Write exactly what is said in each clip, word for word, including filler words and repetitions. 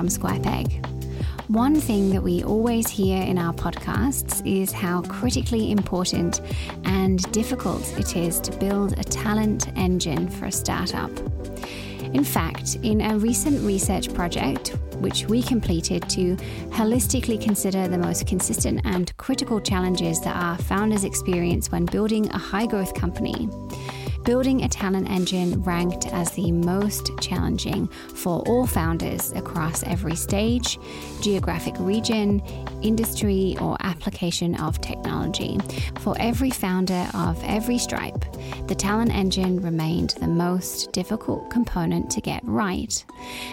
from Square Peg. One thing that we always hear in our podcasts is how critically important and difficult it is to build a talent engine for a startup. In fact, in a recent research project, which we completed to holistically consider the most consistent and critical challenges that our founders experience when building a high-growth company, building a talent engine ranked as the most challenging for all founders across every stage, geographic region, industry, or application of technology. For every founder of every stripe, the talent engine remained the most difficult component to get right.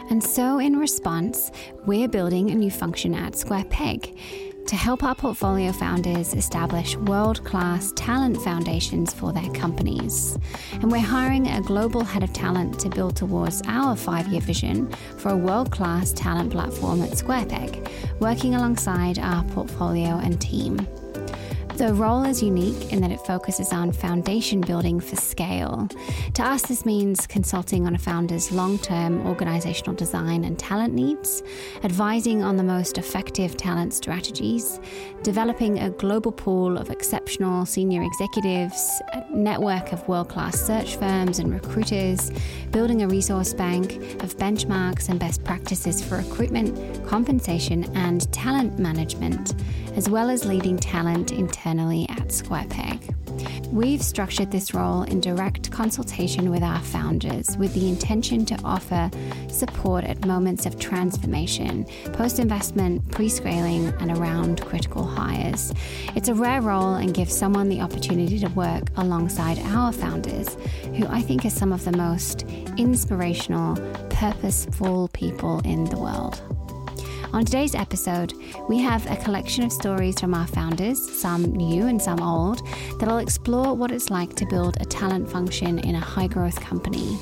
And so in response, we're building a new function at Square Peg to help our portfolio founders establish world-class talent foundations for their companies. And we're hiring a global head of talent to build towards our five-year vision for a world-class talent platform at Square Peg, working alongside our portfolio and team. The role is unique in that it focuses on foundation building for scale. To us, this means consulting on a founder's long-term organizational design and talent needs, advising on the most effective talent strategies, developing a global pool of exceptional senior executives, a network of world-class search firms and recruiters, building a resource bank of benchmarks and best practices for recruitment, compensation, and talent management, as well as leading talent internally at Square Peg. We've structured this role in direct consultation with our founders with the intention to offer support at moments of transformation, post-investment, pre-scaling, and around critical hires. It's a rare role and gives someone the opportunity to work alongside our founders, who I think are some of the most inspirational, purposeful people in the world. On today's episode, we have a collection of stories from our founders, some new and some old, that'll explore what it's like to build a talent function in a high-growth company.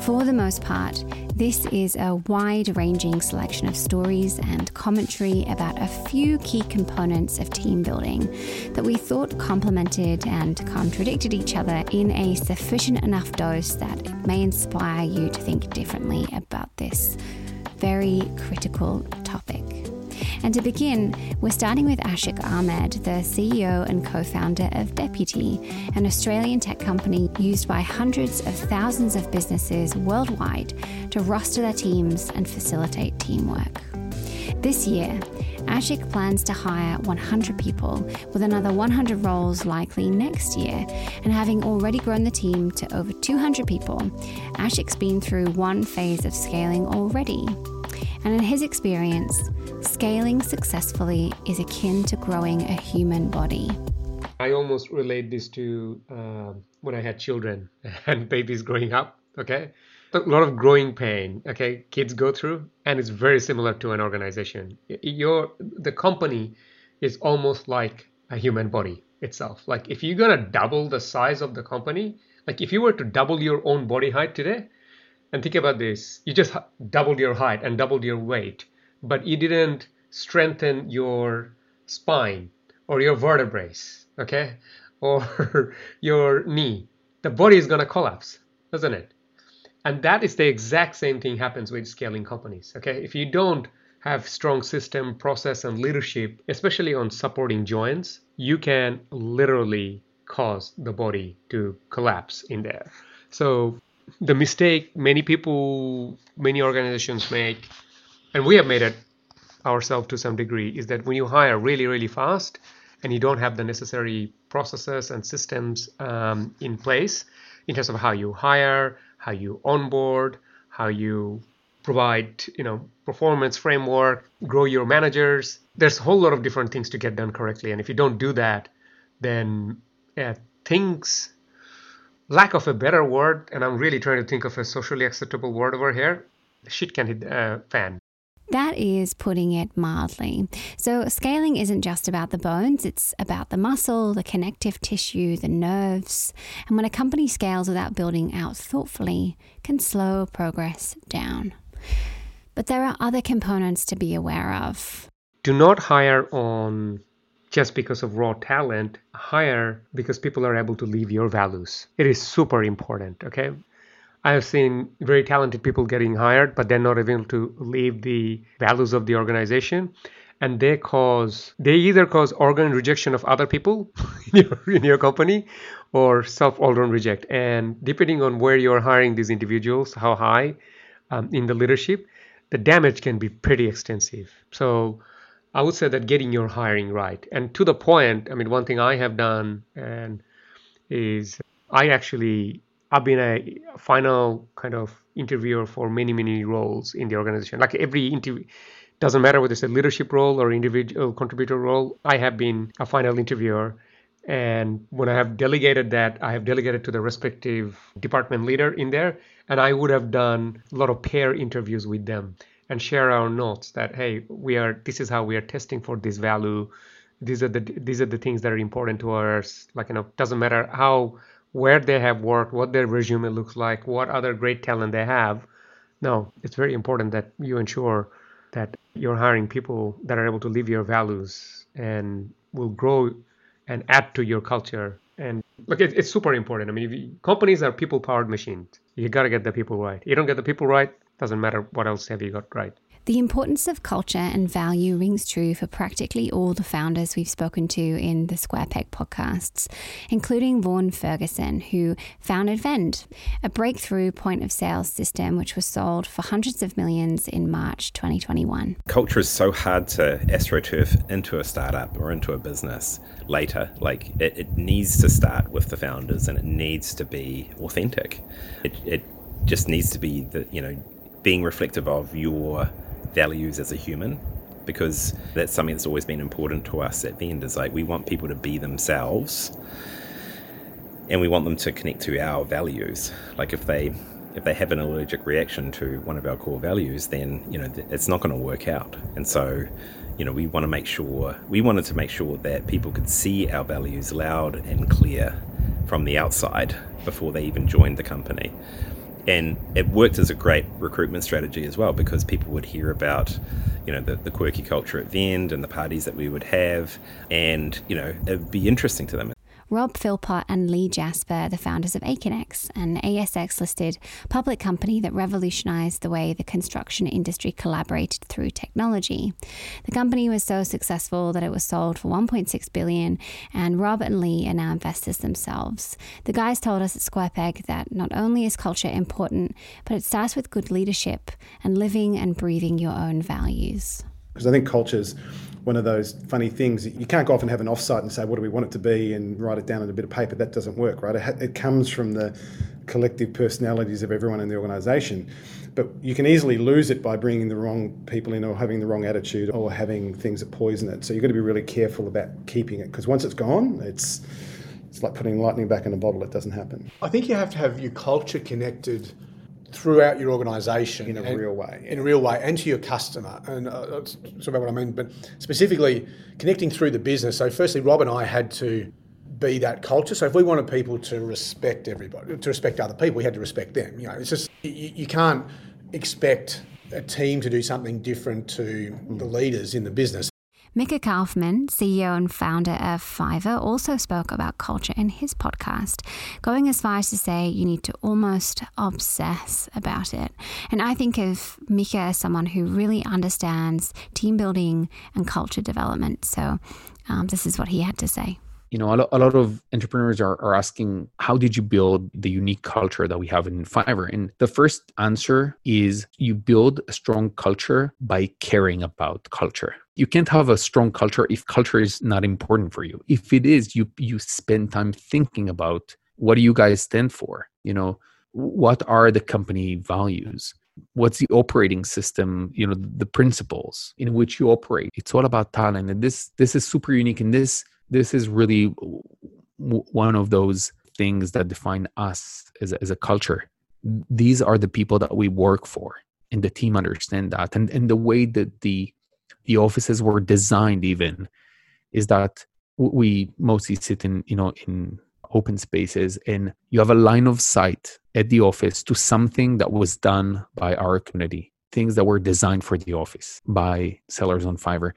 For the most part, this is a wide-ranging selection of stories and commentary about a few key components of team building that we thought complemented and contradicted each other in a sufficient enough dose that it may inspire you to think differently about this very critical topic. And to begin, we're starting with Ashik Ahmed, the C E O and co-founder of Deputy, an Australian tech company used by hundreds of thousands of businesses worldwide to roster their teams and facilitate teamwork. This year, Ashik plans to hire one hundred people, with another one hundred roles likely next year. And having already grown the team to over two hundred people, Ashik's been through one phase of scaling already. And in his experience, scaling successfully is akin to growing a human body. I almost relate this to uh, when I had children and babies growing up, okay? A lot of growing pain, okay, kids go through, and it's very similar to an organization. Your the company is almost like a human body itself. Like if you're gonna double the size of the company, like if you were to double your own body height today, and think about this, you just doubled your height and doubled your weight, but you didn't strengthen your spine or your vertebrae, okay, or your knee. The body is gonna collapse, doesn't it? And that is the exact same thing happens with scaling companies, okay? If you don't have strong system, process, and leadership, especially on supporting joins, you can literally cause the body to collapse in there. So the mistake many people, many organizations make, and we have made it ourselves to some degree, is that when you hire really, really fast and you don't have the necessary processes and systems um, in place in terms of how you hire, how you onboard, how you provide, you know, performance framework, grow your managers. There's a whole lot of different things to get done correctly. And if you don't do that, then yeah, things, lack of a better word, and I'm really trying to think of a socially acceptable word over here, shit can hit the uh, fan. That is putting it mildly. So scaling isn't just about the bones, it's about the muscle, the connective tissue, the nerves. And when a company scales without building out thoughtfully, can slow progress down. But there are other components to be aware of. Do not hire on just because of raw talent. Hire because people are able to live your values. It is super important, okay? I have seen very talented people getting hired, but they're not able to live the values of the organization. And they cause, they either cause organ rejection of other people in, your, in your company or self-organ reject. And depending on where you're hiring these individuals, how high um, in the leadership, the damage can be pretty extensive. So I would say that getting your hiring right. And to the point, I mean, one thing I have done and is I actually, I've been a final kind of interviewer for many, many roles in the organization. Like every interview, doesn't matter whether it's a leadership role or individual contributor role, I have been a final interviewer. And when I have delegated that, I have delegated to the respective department leader in there. And I would have done a lot of pair interviews with them and share our notes that, hey, we are, this is how we are testing for this value. These are the, these are the things that are important to us. Like, you know, doesn't matter how, where they have worked, what their resume looks like, what other great talent they have. No, it's very important that you ensure that you're hiring people that are able to live your values and will grow and add to your culture. And look, it, it's super important. I mean, if you, companies are people-powered machines. You got to get the people right. You don't get the people right, doesn't matter what else have you got right. The importance of culture and value rings true for practically all the founders we've spoken to in the Square Peg podcasts, including Vaughan Ferguson, who founded Vend, a breakthrough point-of-sale system which was sold for hundreds of millions in March twenty twenty-one. Culture is so hard to astroturf into a startup or into a business later. Like, it, it needs to start with the founders and it needs to be authentic. It, it just needs to be, the, you know, being reflective of your values as a human, because that's something that's always been important to us at Vend, is like we want people to be themselves and we want them to connect to our values. Like if they if they have an allergic reaction to one of our core values, then, you know, it's not going to work out. And so, you know, we want to make sure we wanted to make sure that people could see our values loud and clear from the outside before they even joined the company. And it worked as a great recruitment strategy as well, because people would hear about, you know, the, the quirky culture at Vend and the parties that we would have. And, you know, it would be interesting to them. Rob Philpott and Lee Jasper, the founders of Aconex, an A S X-listed public company that revolutionized the way the construction industry collaborated through technology. The company was so successful that it was sold for one point six billion dollars, and Rob and Lee are now investors themselves. The guys told us at Square Peg that not only is culture important, but it starts with good leadership and living and breathing your own values. Because I think culture is one of those funny things. You can't go off and have an offsite and say, what do we want it to be, and write it down on a bit of paper. That doesn't work, right? It, ha- it comes from the collective personalities of everyone in the organisation. But you can easily lose it by bringing the wrong people in or having the wrong attitude or having things that poison it. So you've got to be really careful about keeping it, because once it's gone, it's it's like putting lightning back in a bottle. It doesn't happen. I think you have to have your culture connected throughout your organisation in a and, real way, yeah. in a real way, and to your customer, and uh, that's sort of what I mean. But specifically, connecting through the business. So, firstly, Rob and I had to be that culture. So, if we wanted people to respect everybody, to respect other people, we had to respect them. You know, it's just you, you can't expect a team to do something different to the leaders in the business. Micha Kaufman, C E O and founder of Fiverr, also spoke about culture in his podcast, going as far as to say you need to almost obsess about it. And I think of Micha as someone who really understands team building and culture development. So um, this is what he had to say. You know, a lot of entrepreneurs are, are asking, how did you build the unique culture that we have in Fiverr? And the first answer is you build a strong culture by caring about culture. You can't have a strong culture if culture is not important for you. If it is, you you spend time thinking about, what do you guys stand for? You know, what are the company values? What's the operating system, you know, the principles in which you operate? It's all about talent. And this this is super unique. And this This is really one of those things that define us as a, as a culture. These are the people that we work for, and the team understand that. And and the way that the the offices were designed even is that we mostly sit in, you know, in open spaces, and you have a line of sight at the office to something that was done by our community, things that were designed for the office by sellers on Fiverr.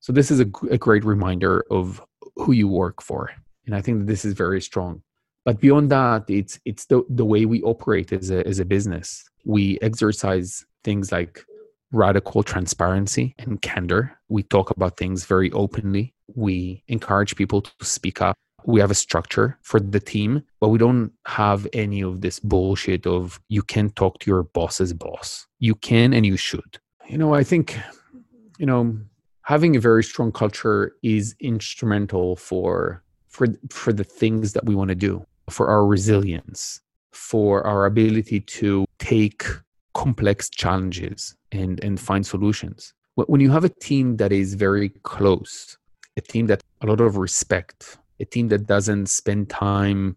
So this is a, a great reminder of who you work for. And I think that this is very strong. But beyond that, it's it's the, the way we operate as a as a business. We exercise things like radical transparency and candor. We talk about things very openly. We encourage people to speak up. We have a structure for the team, but we don't have any of this bullshit of you can talk to your boss's boss. You can and you should. You know, I think, you know, having a very strong culture is instrumental for for for the things that we want to do, for our resilience, for our ability to take complex challenges and, and find solutions. When you have a team that is very close, a team that a lot of respect, a team that doesn't spend time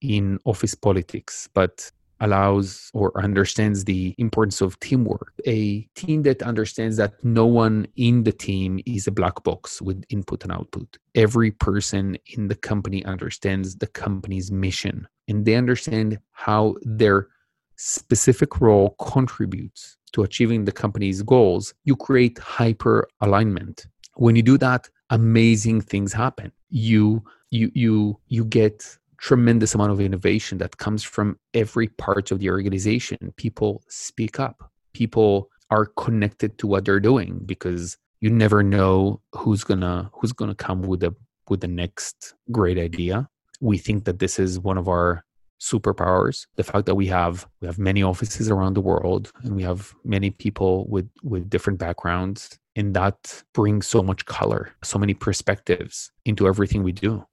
in office politics, but allows or understands the importance of teamwork, a team that understands that no one in the team is a black box with input and output. Every person in the company understands the company's mission, and they understand how their specific role contributes to achieving the company's goals. You create hyper alignment. When you do that, amazing things happen. You you you you get tremendous amount of innovation that comes from every part of the organization. People speak up. People are connected to what they're doing, because you never know who's gonna who's gonna come with the with the next great idea. We think that this is one of our superpowers. The fact that we have we have many offices around the world, and we have many people with with different backgrounds. And that brings so much color, so many perspectives into everything we do.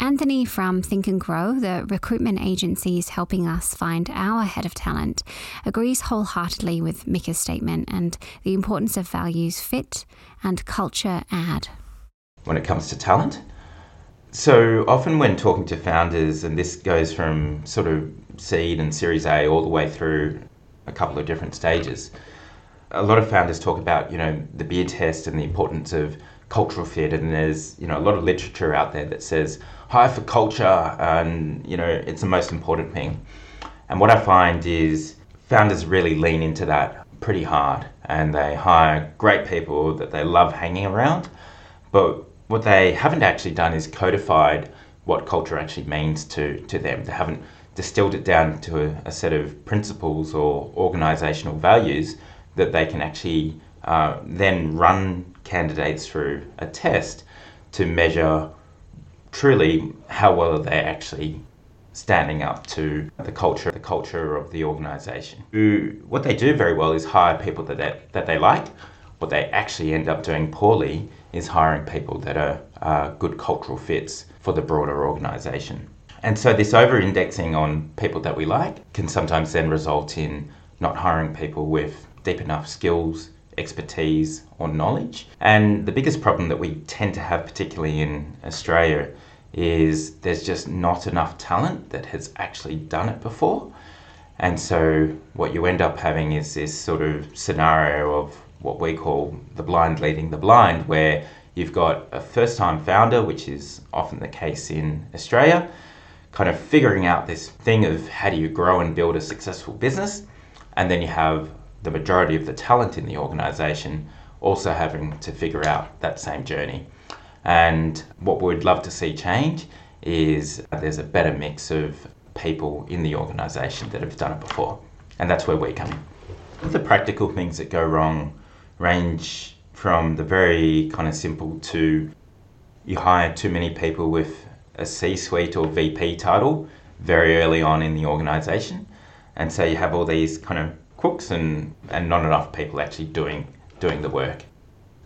Anthony from Think and Grow, the recruitment agency is helping us find our head of talent, agrees wholeheartedly with Micha's statement and the importance of values fit and culture add. When it comes to talent, so often when talking to founders, and this goes from sort of seed and Series A all the way through a couple of different stages, a lot of founders talk about, you know, the beer test and the importance of cultural fit. And there's, you know, a lot of literature out there that says hire for culture and, you know, it's the most important thing. And what I find is founders really lean into that pretty hard, and they hire great people that they love hanging around. But what they haven't actually done is codified what culture actually means to, to them. They haven't distilled it down to a, a set of principles or organizational values that they can actually uh, then run candidates through a test to measure truly how well are they actually standing up to the culture, the culture of the organisation. What they do very well is hire people that they, that they like. What they actually end up doing poorly is hiring people that are uh, good cultural fits for the broader organisation. And so this over-indexing on people that we like can sometimes then result in not hiring people with deep enough skills, expertise, or knowledge. And the biggest problem that we tend to have, particularly in Australia, is there's just not enough talent that has actually done it before. And so what you end up having is this sort of scenario of what we call the blind leading the blind, where you've got a first-time founder, which is often the case in Australia, kind of figuring out this thing of how do you grow and build a successful business. And then you have the majority of the talent in the organisation also having to figure out that same journey. And what we'd love to see change is there's a better mix of people in the organisation that have done it before. And that's where we come in. The practical things that go wrong range from the very kind of simple to you hire too many people with a C-suite or V P title very early on in the organisation. And so you have all these kind of cooks and, and not enough people actually doing doing the work.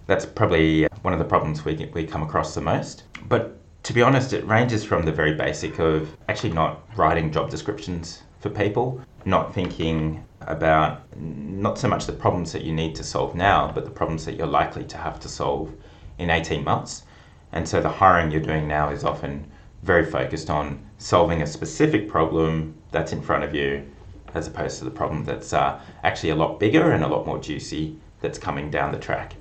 That's probably one of the problems we get, we come across the most. But to be honest, it ranges from the very basic of actually not writing job descriptions for people, not thinking about not so much the problems that you need to solve now, but the problems that you're likely to have to solve in eighteen months. And so the hiring you're doing now is often very focused on solving a specific problem that's in front of you, as opposed to the problem that's uh, actually a lot bigger and a lot more juicy that's coming down the track.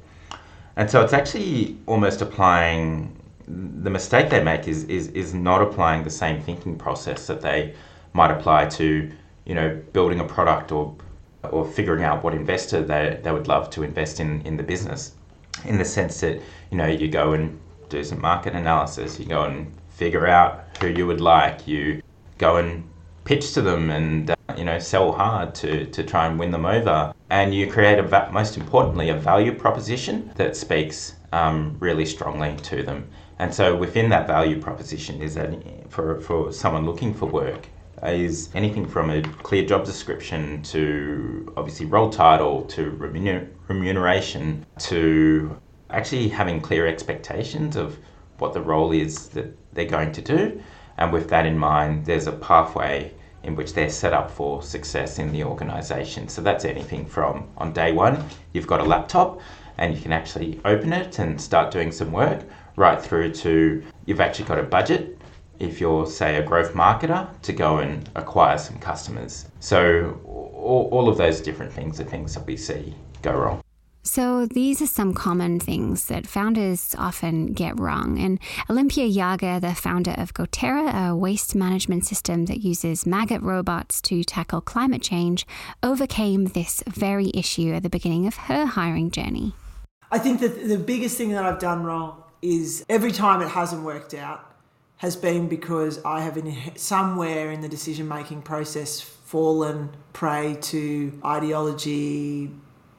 And so it's actually almost applying, the mistake they make is is is not applying the same thinking process that they might apply to, you know, building a product or or figuring out what investor they, they would love to invest in in the business, in the sense that, you know, you go and do some market analysis, you go and figure out who you would like, you go and pitch to them and, uh, you know, sell hard to, to try and win them over. And you create, a va- most importantly, a value proposition that speaks um, really strongly to them. And so within that value proposition is that for, for someone looking for work is anything from a clear job description to obviously role title to remun- remuneration to actually having clear expectations of what the role is that they're going to do. And with that in mind, there's a pathway in which they're set up for success in the organisation. So that's anything from on day one, you've got a laptop and you can actually open it and start doing some work, right through to you've actually got a budget, if you're, say, a growth marketer, to go and acquire some customers. So all, all of those different things are things that we see go wrong. So these are some common things that founders often get wrong. And Olympia Yaga, the founder of Gotera, a waste management system that uses maggot robots to tackle climate change, overcame this very issue at the beginning of her hiring journey. I think that the biggest thing that I've done wrong is every time it hasn't worked out has been because I have in, somewhere in the decision-making process fallen prey to ideology,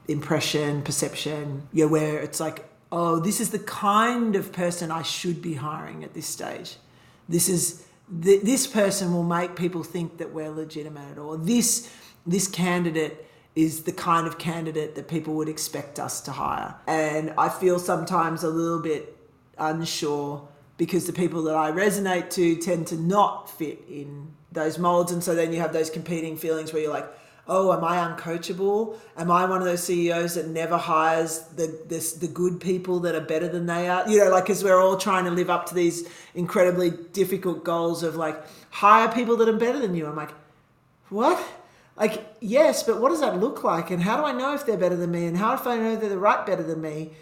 impression, perception, you know, where it's like, oh, this is the kind of person I should be hiring at this stage. This is th- this person will make people think that we're legitimate, or this this candidate is the kind of candidate that people would expect us to hire. And I feel sometimes a little bit unsure because the people that I resonate to tend to not fit in those molds. And so then you have those competing feelings where you're like, oh, am I uncoachable? Am I one of those C E Os that never hires the this, the good people that are better than they are? You know, like, because we're all trying to live up to these incredibly difficult goals of like, hire people that are better than you. I'm like, what? Like, yes, but what does that look like? And how do I know if they're better than me? And how if I know they're the right better than me?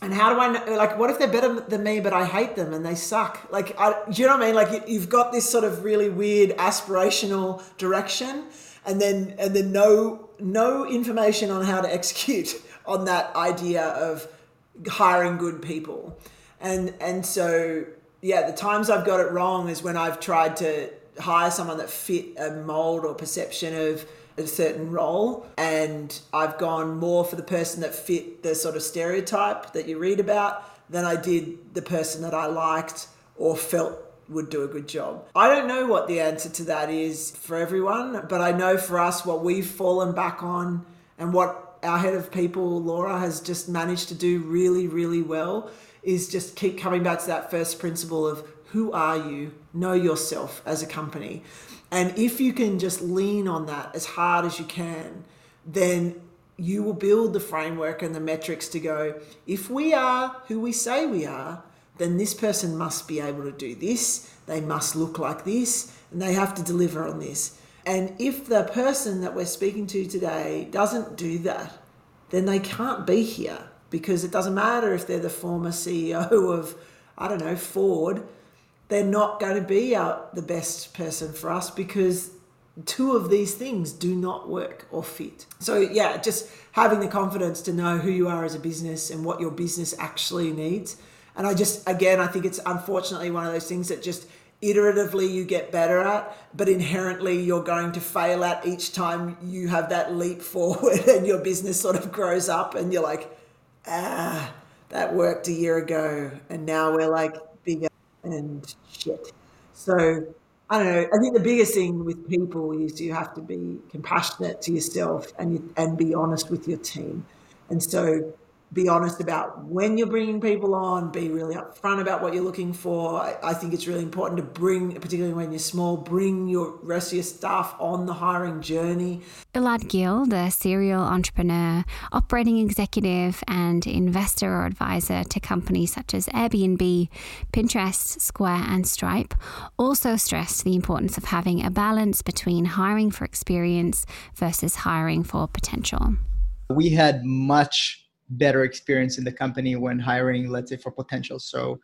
And how do I know, like, what if they're better than me, but I hate them and they suck? Like, I, do you know what I mean? Like, you've got this sort of really weird aspirational direction, and then and then no no information on how to execute on that idea of hiring good people. And and so, yeah, the times I've got it wrong is when I've tried to hire someone that fit a mold or perception of a certain role, and I've gone more for the person that fit the sort of stereotype that you read about than I did the person that I liked or felt would do a good job. I don't know what the answer to that is for everyone, but I know for us what we've fallen back on and what our head of people, Laura, has just managed to do really, really well is just keep coming back to that first principle of who are you? Know yourself as a company. And if you can just lean on that as hard as you can, then you will build the framework and the metrics to go, if we are who we say we are, then this person must be able to do this. They must look like this, and they have to deliver on this. And if the person that we're speaking to today doesn't do that, then they can't be here, because it doesn't matter if they're the former C E O of, I don't know, Ford, they're not going to be our, the best person for us, because two of these things do not work or fit. So yeah, just having the confidence to know who you are as a business and what your business actually needs. And I just, again, I think it's unfortunately one of those things that just iteratively you get better at, but inherently you're going to fail at each time you have that leap forward and your business sort of grows up and you're like, ah, that worked a year ago. And now we're like bigger and shit. So I don't know. I think the biggest thing with people is you have to be compassionate to yourself and you, and be honest with your team. And so be honest about when you're bringing people on, be really upfront about what you're looking for. I, I think it's really important to bring, particularly when you're small, bring your rest of your staff on the hiring journey. Elad Gil, the serial entrepreneur, operating executive and investor or advisor to companies such as Airbnb, Pinterest, Square and Stripe, also stressed the importance of having a balance between hiring for experience versus hiring for potential. We had much better experience in the company when hiring, let's say, for potential. So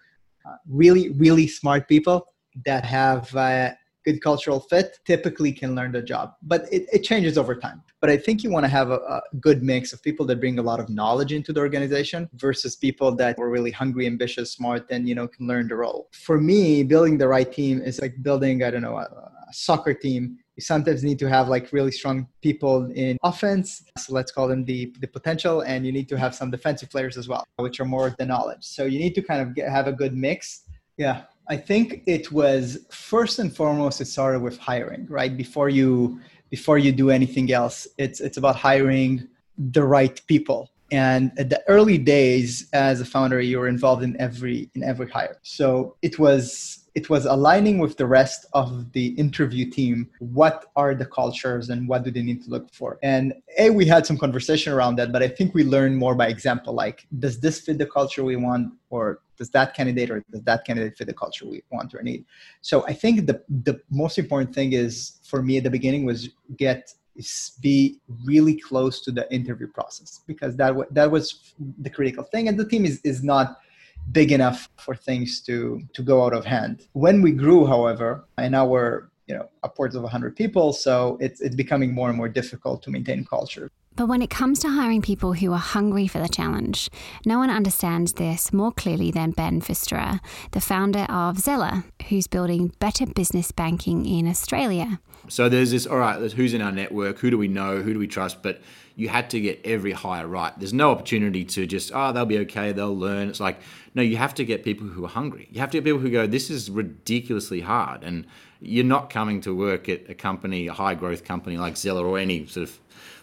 uh, really, really smart people that have uh, good cultural fit, typically can learn the job. But it, it changes over time. But I think you want to have a, a good mix of people that bring a lot of knowledge into the organization versus people that were really hungry, ambitious, smart, and, you know, can learn the role. For me, building the right team is like building, I don't know, a, a soccer team. You sometimes need to have like really strong people in offense. So let's call them the, the potential. And you need to have some defensive players as well, which are more of the knowledge. So you need to kind of get, have a good mix. Yeah. I think it was first and foremost, it started with hiring, right? Before you, before you do anything else, it's, it's about hiring the right people. And at the early days as a founder, you were involved in every, in every hire. So it was, it was aligning with the rest of the interview team. What are the cultures and what do they need to look for? And A, we had some conversation around that, but I think we learned more by example, like, does this fit the culture we want? Or does that candidate or does that candidate fit the culture we want or need? So I think the, the most important thing is for me at the beginning was get is be really close to the interview process, because that w- that was the critical thing. And the team is, is not big enough for things to, to go out of hand. When we grew, however, and now we're, you know, upwards of one hundred people, so it's it's becoming more and more difficult to maintain culture. But when it comes to hiring people who are hungry for the challenge, no one understands this more clearly than Ben Fisterer, the founder of Zella, who's building better business banking in Australia. So there's this, all right, who's in our network? Who do we know? Who do we trust? But you had to get every hire right. There's no opportunity to just, oh, they'll be okay, they'll learn. It's like, no, you have to get people who are hungry. You have to get people who go, this is ridiculously hard. And you're not coming to work at a company, a high growth company like Zella or any sort of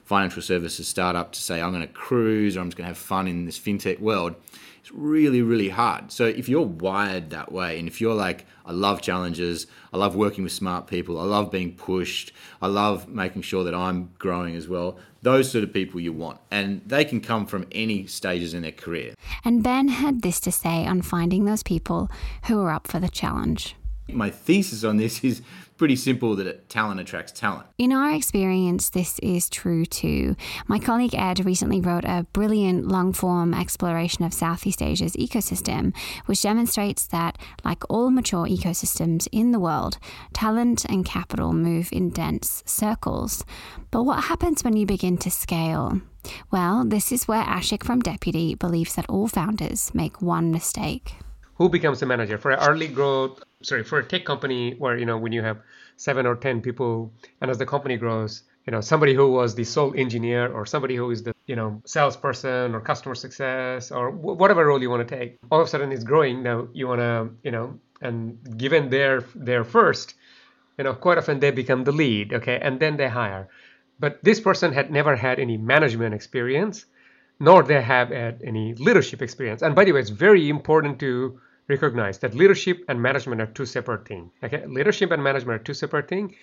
financial services startup to say, I'm going to cruise or I'm just going to have fun in this fintech world. It's really, really hard. So if you're wired that way, and if you're like, I love challenges, I love working with smart people, I love being pushed, I love making sure that I'm growing as well, those sort of people you want. And they can come from any stages in their career. And Ben had this to say on finding those people who are up for the challenge. My thesis on this is pretty simple, that talent attracts talent. In our experience, this is true too. My colleague Ed recently wrote a brilliant long-form exploration of Southeast Asia's ecosystem, which demonstrates that, like all mature ecosystems in the world, talent and capital move in dense circles. But what happens when you begin to scale? Well, this is where Ashik from Deputy believes that all founders make one mistake. Who becomes the manager? For early growth, sorry, for a tech company where, you know, when you have seven or ten people and as the company grows, you know, somebody who was the sole engineer or somebody who is the, you know, salesperson or customer success or w- whatever role you want to take, all of a sudden it's growing. Now you want to, you know, and given they're, they're first, you know, quite often they become the lead, okay, and then they hire. But this person had never had any management experience, nor they have had any leadership experience. And by the way, it's very important to recognize that leadership and management are two separate things. Okay, leadership and management are two separate things.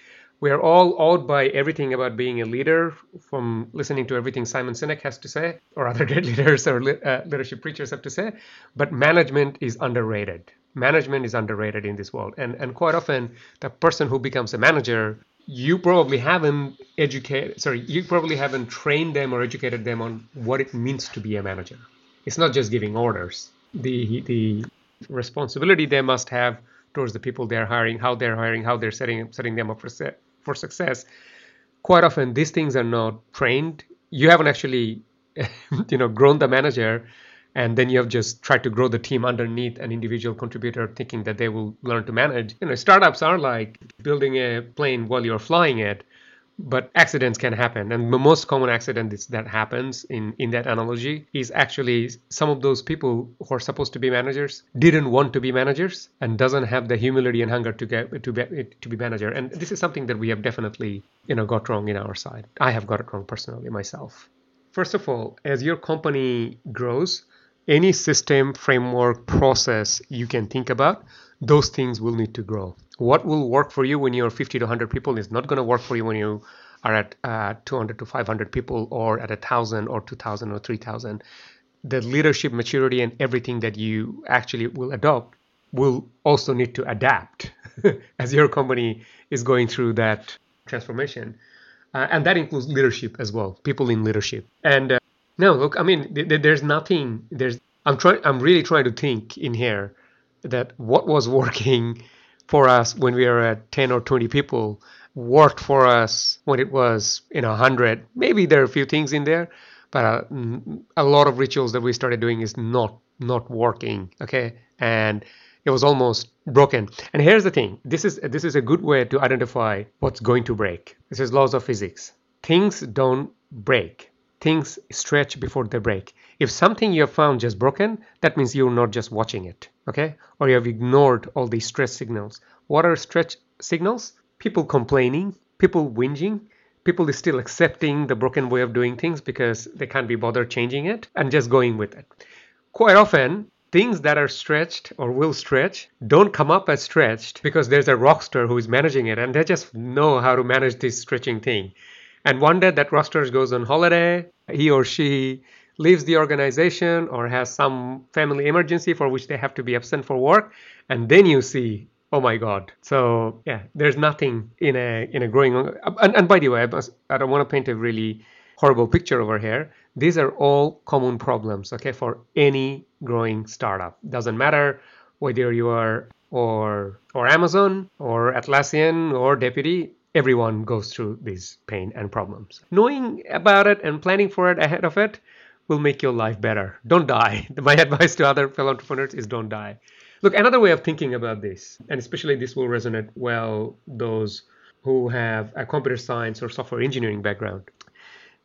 We are all awed by everything about being a leader, from listening to everything Simon Sinek has to say, or other great leaders or uh, leadership preachers have to say. But management is underrated. Management is underrated in this world. And and quite often, the person who becomes a manager, you probably haven't educated, sorry, you probably haven't trained them or educated them on what it means to be a manager. It's not just giving orders. The the responsibility they must have towards the people they're hiring, how they're hiring, how they're setting setting them up for se- for success. Quite often, these things are not trained. You haven't actually, you know, grown the manager, and then you have just tried to grow the team underneath an individual contributor, thinking that they will learn to manage. You know, startups are like building a plane while you're flying it, but accidents can happen. And the most common accident is, that happens in, in that analogy is actually some of those people who are supposed to be managers didn't want to be managers and doesn't have the humility and hunger to get to be, to be manager. And this is something that we have definitely, you know, got wrong in our side. I have got it wrong personally myself. First of all, as your company grows, any system, framework, process you can think about, those things will need to grow. What will work for you when you're fifty to one hundred people is not going to work for you when you are at uh, two hundred to five hundred people or at one thousand or two thousand or three thousand. The leadership maturity and everything that you actually will adopt will also need to adapt as your company is going through that transformation. Uh, and that includes leadership as well, people in leadership. And uh, no, look, I mean, th- th- there's nothing, there's, I'm trying, I'm really trying to think in here that what was working for us when we were at ten or twenty people worked for us when it was, you know, one hundred. Maybe there are a few things in there, but uh, a lot of rituals that we started doing is not not working, okay? And it was almost broken. And here's the thing. This is this is a good way to identify what's going to break. This is laws of physics. Things don't break. Things stretch before they break. If something you have found just broken, that means you're not just watching it, okay? Or you have ignored all these stress signals. What are stretch signals? People complaining, people whinging, people is still accepting the broken way of doing things because they can't be bothered changing it and just going with it. Quite often, things that are stretched or will stretch don't come up as stretched because there's a rock star who is managing it and they just know how to manage this stretching thing. And one day that rock star goes on holiday, he or she leaves the organization or has some family emergency for which they have to be absent for work. And then you see, oh my God. So yeah, there's nothing in a in a growing... And, and by the way, I, must, I don't want to paint a really horrible picture over here. These are all common problems, okay, for any growing startup. Doesn't matter whether you are or or Amazon or Atlassian or Deputy, everyone goes through these pain and problems. Knowing about it and planning for it ahead of it will make your life better. Don't die. My advice to other fellow entrepreneurs is don't die. Look, another way of thinking about this, and especially this will resonate well those who have a computer science or software engineering background.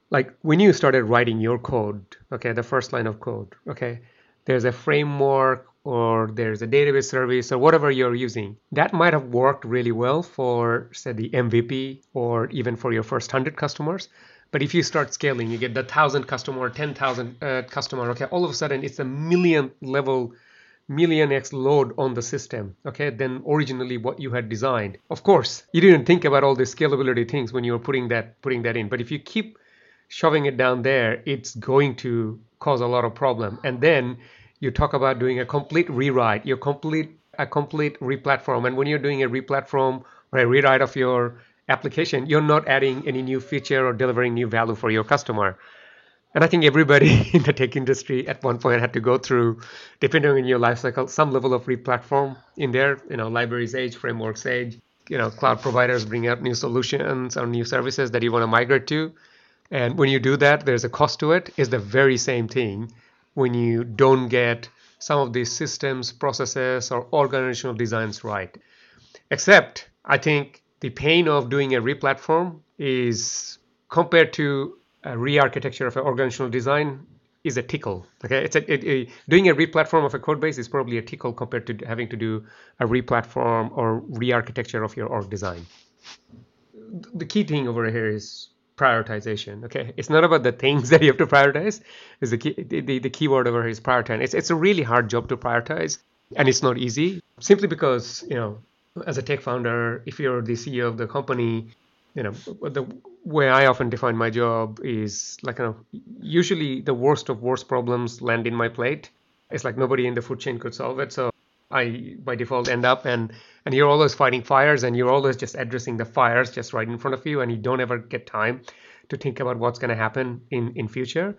Like when you started writing your code, okay, the first line of code, okay, there's a framework or there's a database service or whatever you're using. That might have worked really well for, say, the M V P or even for your first one hundred customers. But if you start scaling, you get the one thousand customer, ten thousand uh, customer, okay, all of a sudden it's a million level, million X load on the system, okay, then originally what you had designed. Of course, you didn't think about all the scalability things when you were putting that putting that in. But if you keep shoving it down there, it's going to cause a lot of problem. And then you talk about doing a complete rewrite, your complete a complete replatform. And when you're doing a replatform or a rewrite of your application, you're not adding any new feature or delivering new value for your customer. And I think everybody in the tech industry at one point had to go through, depending on your life cycle, some level of replatform in there. You know, libraries age, frameworks age. You know, cloud providers bring out new solutions or new services that you want to migrate to. And when you do that, there's a cost to it. It's the very same thing when you don't get some of these systems, processes, or organizational designs right. Except, I think the pain of doing a replatform is, compared to a re-architecture of an organizational design, is a tickle. Okay, it's a, it, it, doing a replatform of a code base is probably a tickle compared to having to do a replatform or re-architecture of your org design. The key thing over here is prioritization. Okay, it's not about the things that you have to prioritize. Is the key the, the key word over here is prioritize. It's it's a really hard job to prioritize, and it's not easy. Simply because, you know, as a tech founder, if you're the C E O of the company, you know, the way I often define my job is like, you know, usually the worst of worst problems land in my plate. It's like nobody in the food chain could solve it, so I by default end up and and you're always fighting fires and you're always just addressing the fires just right in front of you, and you don't ever get time to think about what's going to happen in in future.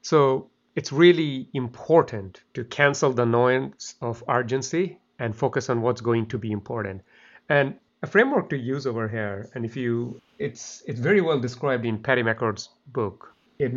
So it's really important to cancel the noise of urgency and focus on what's going to be important. And a framework to use over here, and if you it's it's very well described in Patty McCord's book. It,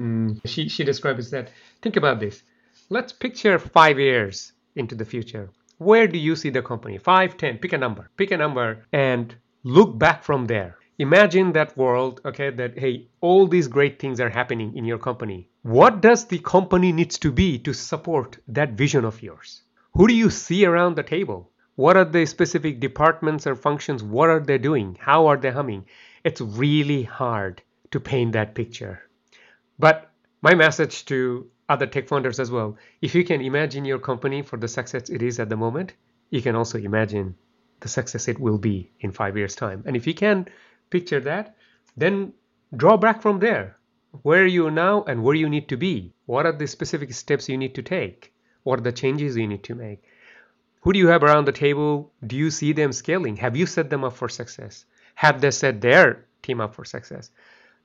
she she describes that. Think about this. Let's picture five years into the future. Where do you see the company? five, ten, pick a number, pick a number and look back from there. Imagine that world, okay, that, hey, all these great things are happening in your company. What does the company needs to be to support that vision of yours? Who do you see around the table? What are the specific departments or functions? What are they doing? How are they humming? It's really hard to paint that picture. But my message to other tech founders as well, if you can imagine your company for the success it is at the moment, you can also imagine the success it will be in five years' time. And if you can picture that, then draw back from there. Where are you now and where you need to be? What are the specific steps you need to take? What are the changes you need to make? Who do you have around the table? Do you see them scaling? Have you set them up for success? Have they set their team up for success?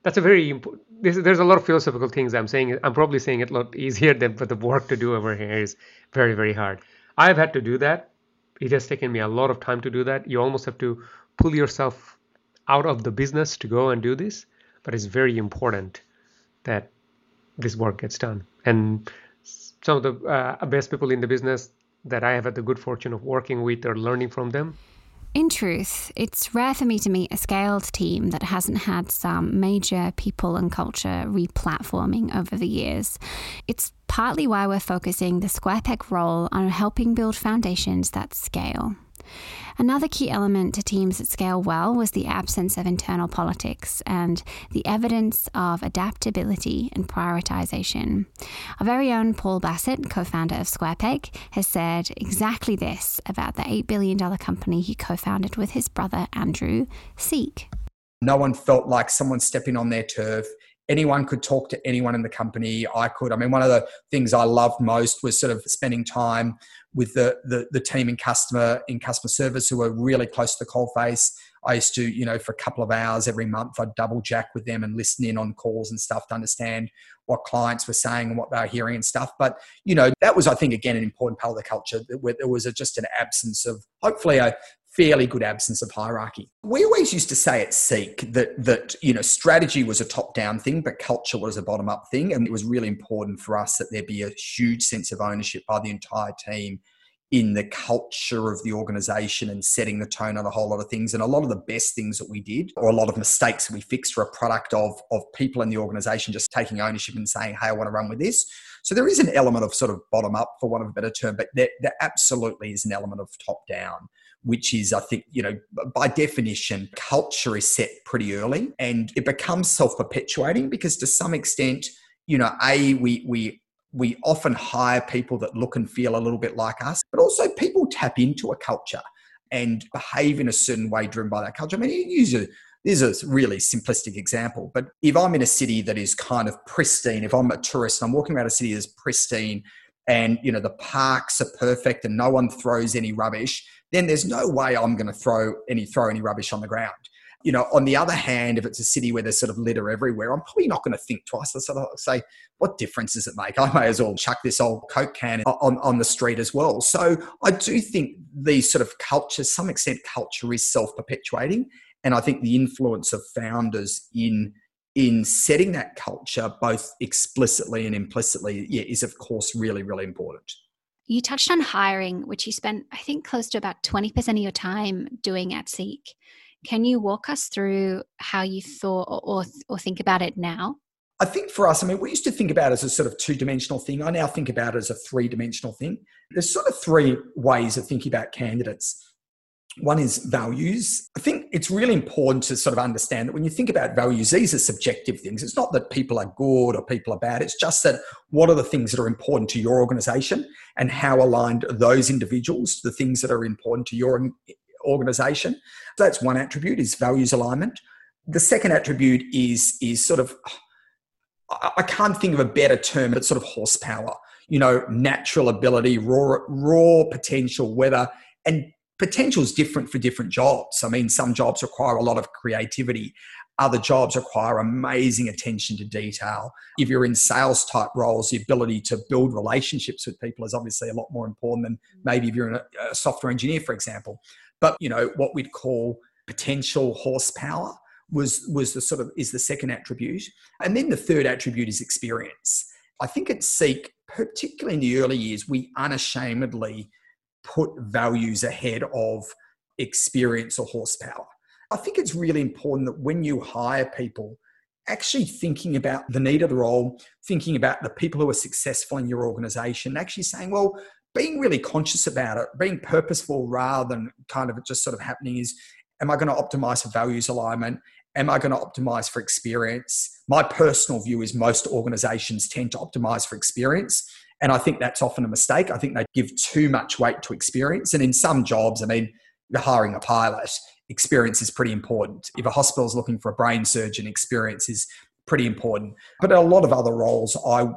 That's a very important, there's a lot of philosophical things I'm saying. I'm probably saying it a lot easier than, but the work to do over here is very, very hard. I've had to do that It has taken me a lot of time to do that. You almost have to pull yourself out of the business to go and do this, but it's very important that this work gets done. And some of the uh, best people in the business that I have had the good fortune of working with or learning from them. In truth, it's rare for me to meet a scaled team that hasn't had some major people and culture replatforming over the years. It's partly why we're focusing the Square Peg role on helping build foundations that scale. Another key element to teams that scale well was the absence of internal politics and the evidence of adaptability and prioritization. Our very own Paul Bassett, co-founder of Square Peg, has said exactly this about the eight billion dollars company he co-founded with his brother, Andrew Seek. No one felt like someone stepping on their turf. Anyone could talk to anyone in the company. I could. I mean, one of the things I loved most was sort of spending time with the the, the team in customer in customer service who were really close to the coalface. I used to, you know, for a couple of hours every month, I'd double jack with them and listen in on calls and stuff to understand what clients were saying and what they were hearing and stuff. But, you know, that was, I think, again, an important part of the culture where there was a, just an absence of, hopefully a fairly good absence of hierarchy. We always used to say at Seek that, that you know, strategy was a top-down thing, but culture was a bottom-up thing. And it was really important for us that there be a huge sense of ownership by the entire team in the culture of the organisation and setting the tone on a whole lot of things. And a lot of the best things that we did, or a lot of mistakes that we fixed, were a product of, of people in the organisation just taking ownership and saying, hey, I want to run with this. So there is an element of sort of bottom-up, for want of a better term, but there, there absolutely is an element of top-down, which is, I think, you know, by definition, culture is set pretty early and it becomes self-perpetuating because to some extent, you know, A, we we we often hire people that look and feel a little bit like us, but also people tap into a culture and behave in a certain way driven by that culture. I mean, you use a, this is a really simplistic example, but if I'm in a city that is kind of pristine, if I'm a tourist and I'm walking around a city that's pristine and, you know, the parks are perfect and no one throws any rubbish, then there's no way I'm going to throw any throw any rubbish on the ground. You know, on the other hand, if it's a city where there's sort of litter everywhere, I'm probably not going to think twice. I sort of say, what difference does it make? I may as well chuck this old Coke can on, on the street as well. So I do think these sort of cultures, some extent culture is self-perpetuating. And I think the influence of founders in in setting that culture, both explicitly and implicitly, yeah, is of course really, really important. You touched on hiring, which you spent, I think, close to about twenty percent of your time doing at Seek. Can you walk us through how you thought or, or, or think about it now? I think for us, I mean, we used to think about it as a sort of two-dimensional thing. I now think about it as a three-dimensional thing. There's sort of three ways of thinking about candidates. One is values. I think it's really important to sort of understand that when you think about values, these are subjective things. It's not that people are good or people are bad. It's just that what are the things that are important to your organisation and how aligned are those individuals to the things that are important to your organisation. So that's one attribute, is values alignment. The second attribute is, is sort of, I can't think of a better term, but it's sort of horsepower, you know, natural ability, raw, raw potential, whether, and potential is different for different jobs. I mean, some jobs require a lot of creativity. Other jobs require amazing attention to detail. If you're in sales type roles, the ability to build relationships with people is obviously a lot more important than maybe if you're a software engineer, for example. But, you know, what we'd call potential horsepower was, was the sort of, is the second attribute. And then the third attribute is experience. I think at Seek, particularly in the early years, we unashamedly put values ahead of experience or horsepower. I think it's really important that when you hire people, actually thinking about the need of the role, thinking about the people who are successful in your organization, actually saying, well, being really conscious about it, being purposeful rather than kind of just sort of happening is, am I going to optimize for values alignment? Am I going to optimize for experience? My personal view is most organizations tend to optimize for experience. And I think that's often a mistake. I think they give too much weight to experience. And in some jobs, I mean, you're hiring a pilot, experience is pretty important. If a hospital is looking for a brain surgeon, experience is pretty important. But in a lot of other roles, I,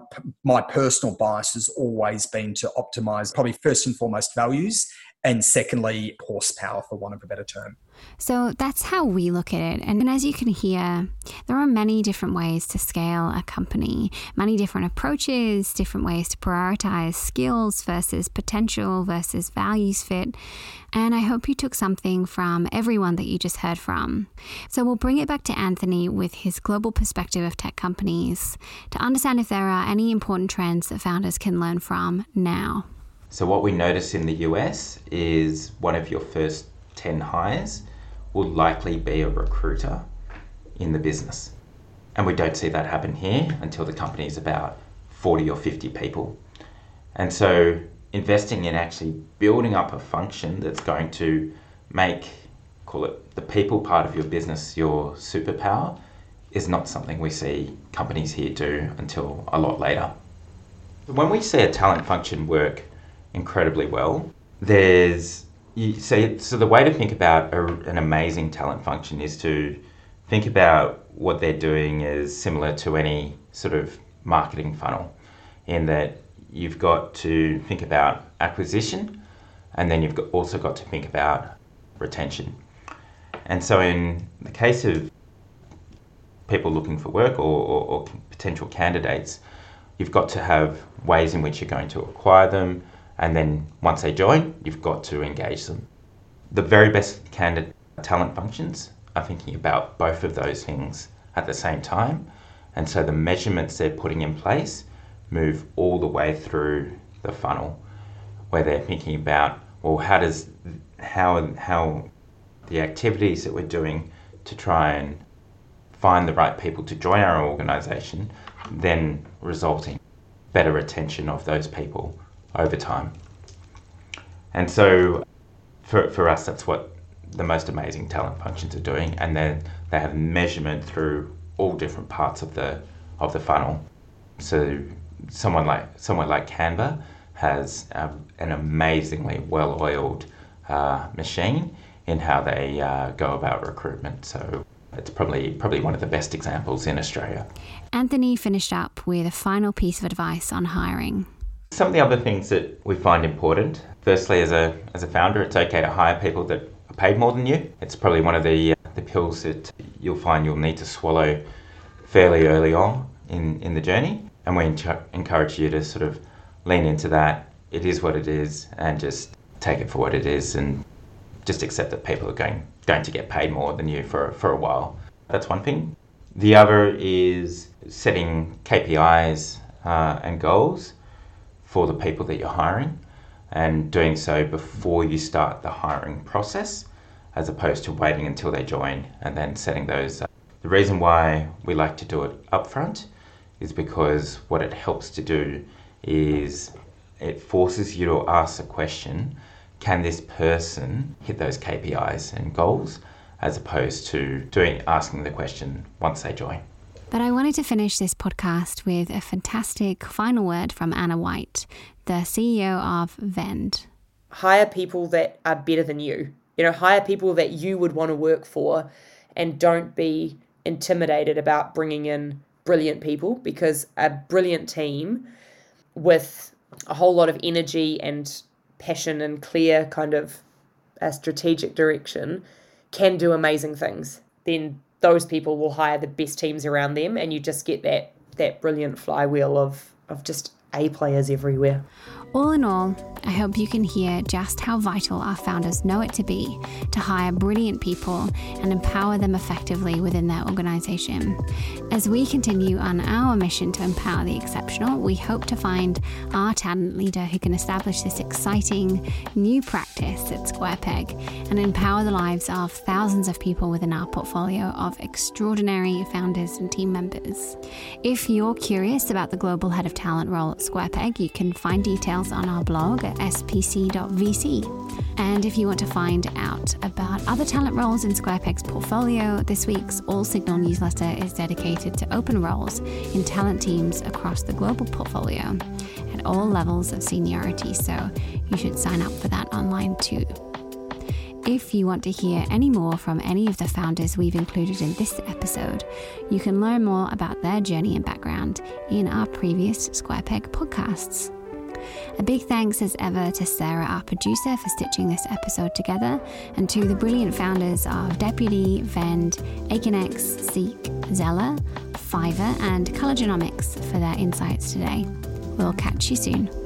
my personal bias has always been to optimize probably first and foremost values, and secondly, horsepower, for want of a better term. So that's how we look at it. And as you can hear, there are many different ways to scale a company, many different approaches, different ways to prioritize skills versus potential versus values fit. And I hope you took something from everyone that you just heard from. So we'll bring it back to Anthony with his global perspective of tech companies to understand if there are any important trends that founders can learn from now. So what we notice in the U S is one of your first ten hires will likely be a recruiter in the business. And we don't see that happen here until the company is about forty or fifty people. And so investing in actually building up a function that's going to make, call it the people part of your business, your superpower, is not something we see companies here do until a lot later. When we see a talent function work incredibly well, there's You see, so the way to think about a, an amazing talent function is to think about what they're doing as similar to any sort of marketing funnel, in that you've got to think about acquisition, and then you've got, also got to think about retention. And so in the case of people looking for work or, or, or potential candidates, you've got to have ways in which you're going to acquire them. And then once they join, you've got to engage them. The very best candidate talent functions are thinking about both of those things at the same time. And so the measurements they're putting in place move all the way through the funnel, where they're thinking about, well, how does how how the activities that we're doing to try and find the right people to join our organization then resulting better retention of those people over time. And so for for us, that's what the most amazing talent functions are doing. And then they have measurement through all different parts of the of the funnel. So someone like someone like Canva has a, an amazingly well-oiled uh, machine in how they uh, go about recruitment. So it's probably probably one of the best examples in Australia. Anthony finished up with a final piece of advice on hiring. Some of the other things that we find important, firstly, as a as a founder, it's okay to hire people that are paid more than you. It's probably one of the uh, the pills that you'll find you'll need to swallow fairly early on in, in the journey. And we ench- encourage you to sort of lean into that. It is what it is, and just take it for what it is, and just accept that people are going, going to get paid more than you for, for a while. That's one thing. The other is setting K P Is uh, and goals for the people that you're hiring, and doing so before you start the hiring process, as opposed to waiting until they join and then setting those up. The reason why we like to do it upfront is because what it helps to do is it forces you to ask the question, can this person hit those K P Is and goals, as opposed to doing asking the question once they join. But I wanted to finish this podcast with a fantastic final word from Anna White, the C E O of Vend. Hire people that are better than you. You know, hire people that you would want to work for, and don't be intimidated about bringing in brilliant people, because a brilliant team with a whole lot of energy and passion and clear kind of a strategic direction can do amazing things. Then those people will hire the best teams around them, and you just get that that brilliant flywheel of, of just A players everywhere. All in all, I hope you can hear just how vital our founders know it to be to hire brilliant people and empower them effectively within their organisation. As we continue on our mission to empower the exceptional, we hope to find our talent leader who can establish this exciting new practice at Square Peg and empower the lives of thousands of people within our portfolio of extraordinary founders and team members. If you're curious about the Global Head of Talent role at Square Peg, you can find details on our blog at s p c dot v c. And if you want to find out about other talent roles in Square Peg's portfolio, this week's All Signal newsletter is dedicated to open roles in talent teams across the global portfolio at all levels of seniority, so you should sign up for that online too. If you want to hear any more from any of the founders we've included in this episode, you can learn more about their journey and background in our previous Square Peg podcasts. A big thanks as ever to Sarah, our producer, for stitching this episode together, and to the brilliant founders of Deputy, Vend, Aconex, Seek, Zella, Fiverr and Color Genomics for their insights today. We'll catch you soon.